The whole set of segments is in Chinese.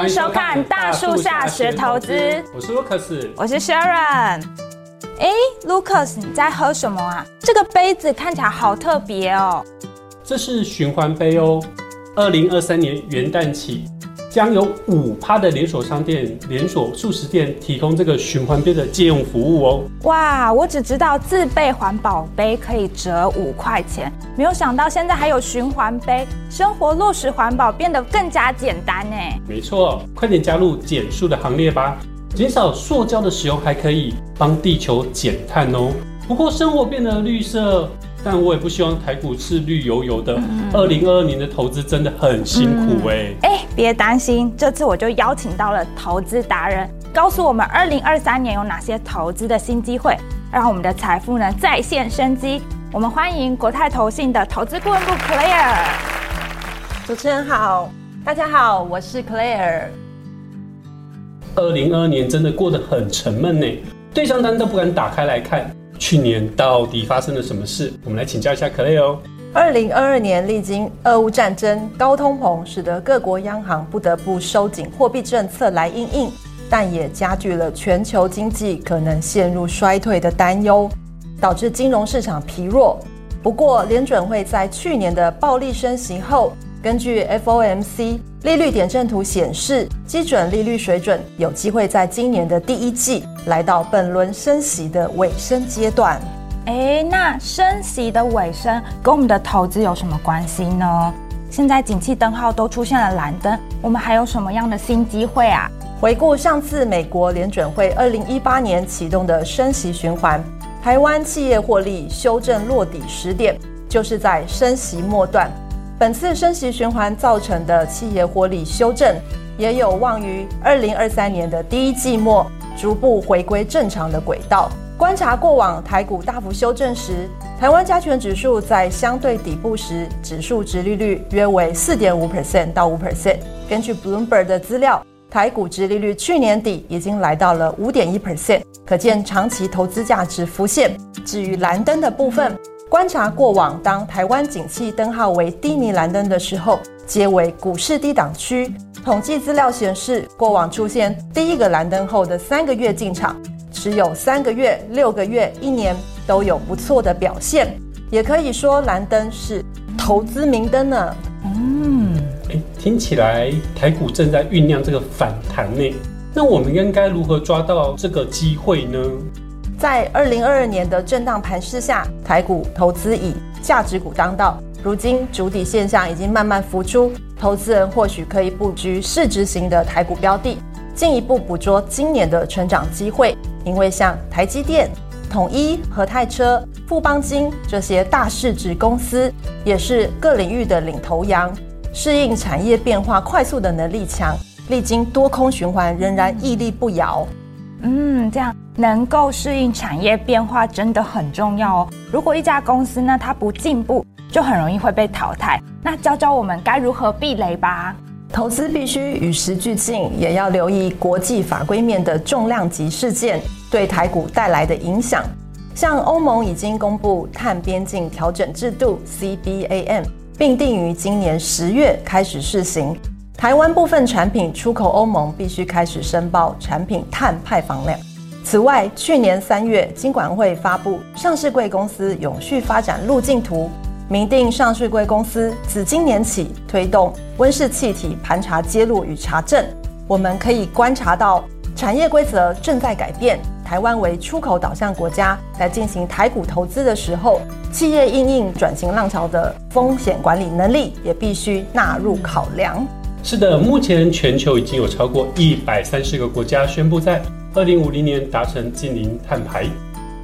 欢迎收看《大树下学投资》，我是 Lucas， 我是 Sharon。Lucas， 你在喝什么啊？这个杯子看起来好特别哦。这是循环杯哦。2023年元旦起，将有 5% 的连锁商店、连锁速食店提供这个循环杯的借用服务哦。哇，我只知道自备环保杯可以折5块钱，没有想到现在还有循环杯，生活落实环保变得更加简单呢。没错，快点加入减塑的行列吧，减少塑胶的使用，还可以帮地球减碳哦。不过生活变得绿色，但我也不希望台股是绿油油的。2022年的投资真的很辛苦别担心，这次我就邀请到了投资达人，告诉我们2023年有哪些投资的新机会，让我们的财富呢再现生机。我们欢迎国泰投信的投资顾问部 Claire。 主持人好，大家好，我是 Claire。 2022年真的过得很沉闷耶，对账单都不敢打开来看，去年到底发生了什么事？我们来请教一下 Claire 哦。2022年历经俄乌战争、高通膨，使得各国央行不得不收紧货币政策来因应，但也加剧了全球经济可能陷入衰退的担忧，导致金融市场疲弱。不过，联准会在去年的暴力升息后，根据 FOMC 利率点阵图显示，基准利率水准有机会在今年的第一季来到本轮升息的尾声阶段。那升息的尾声跟我们的投资有什么关系呢？现在景气灯号都出现了蓝灯，我们还有什么样的新机会啊？回顾上次美国联准会2018年启动的升息循环，台湾企业获利修正落底10点，就是在升息末段。本次升息循环造成的企业获利修正，也有望于2023年的第一季末逐步回归正常的轨道。观察过往台股大幅修正时，台湾加权指数在相对底部时，指数殖利率约为 4.5% 到 5%。 根据 Bloomberg 的资料，台股殖利率去年底已经来到了 5.1%， 可见长期投资价值浮现。至于蓝灯的部分，观察过往，当台湾景气灯号为低迷蓝灯的时候，皆为股市低档区。统计资料显示，过往出现第一个蓝灯后的3个月进场，持有3个月、6个月、1年都有不错的表现。也可以说，蓝灯是投资明灯呢。听起来台股正在酝酿这个反弹呢。那我们应该如何抓到这个机会呢？在2022年的震荡盘势下，台股投资以价值股当道，如今筑底现象已经慢慢浮出，投资人或许可以布局市值型的台股标的，进一步捕捉今年的成长机会。因为像台积电、统一、和泰车、富邦金这些大市值公司，也是各领域的领头羊，适应产业变化快速的能力强，历经多空循环仍然屹立不摇。这样能够适应产业变化真的很重要哦。如果一家公司呢，它不进步，就很容易会被淘汰。那教教我们该如何避雷吧。投资必须与时俱进，也要留意国际法规面的重量级事件对台股带来的影响。像欧盟已经公布碳边境调整制度 CBAM， 并定于今年10月开始施行。台湾部分产品出口欧盟必须开始申报产品碳排放量。此外，去年3月，金管会发布上市柜公司永续发展路径图，明定上市柜公司自今年起推动温室气体盘查揭露与查证。我们可以观察到产业规则正在改变。台湾为出口导向国家，在进行台股投资的时候，企业因应转型浪潮的风险管理能力也必须纳入考量。是的，目前全球已经有超过130个国家宣布在2050年达成净零碳排。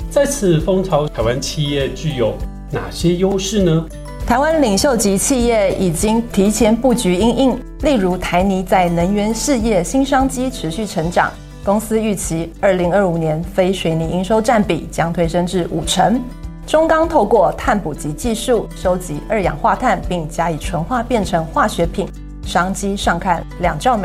在此风潮，台湾企业具有哪些优势呢？台湾领袖级企业已经提前布局因应，例如台泥在能源事业新商机持续成长，公司预期2025年非水泥营收占比将推升至50%。中钢透过碳捕集技术收集2氧化碳，并加以纯化变成化学品，商机上看$2兆。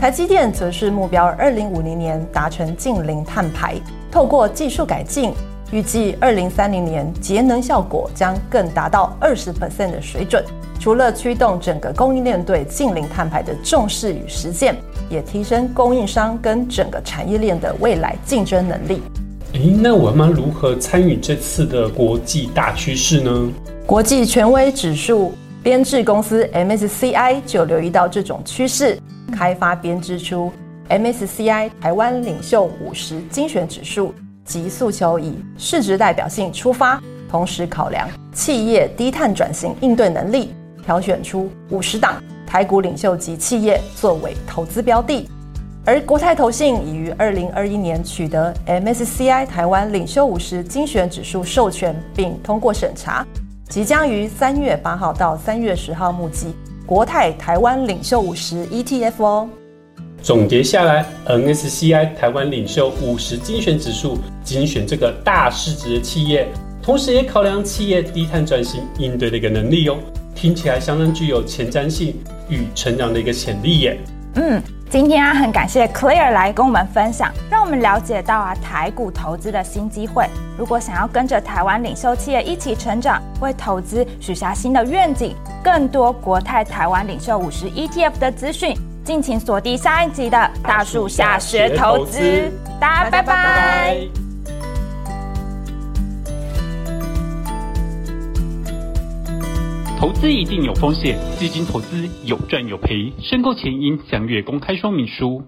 台积电则是目标2050年达成净零碳排，透过技术改进，预计2030年节能效果将更达到20% 的水准。除了驱动整个供应链对净零碳排的重视与实践，也提升供应商跟整个产业链的未来竞争能力。那我们如何参与这次的国际大趋势呢？国际权威指数编制公司 MSCI 就留意到这种趋势，开发编制出 MSCI 台湾领袖50精选指数，即诉求以市值代表性出发，同时考量企业低碳转型应对能力，挑选出50档台股领袖级企业作为投资标的。而国泰投信已于2021年取得 MSCI 台湾领袖50精选指数授权并通过审查，即将于3月8号到3月10号募集国泰台湾领袖50 ETF 哦。总结下来， MSCI 台湾领袖50精选指数精选这个大市值的企业，同时也考量企业低碳转型应对的一个能力哦，听起来相当具有前瞻性与成长的一个潜力耶。今天啊，很感谢 Claire 来跟我们分享，让我们了解到台股投资的新机会。如果想要跟着台湾领袖企业一起成长，为投资许下新的愿景，更多国泰台湾领袖50 ETF 的资讯，敬请锁定下一集的大树下学投资。大家拜拜。投资一定有风险，基金投资有赚有赔，申购前应详阅公开说明书。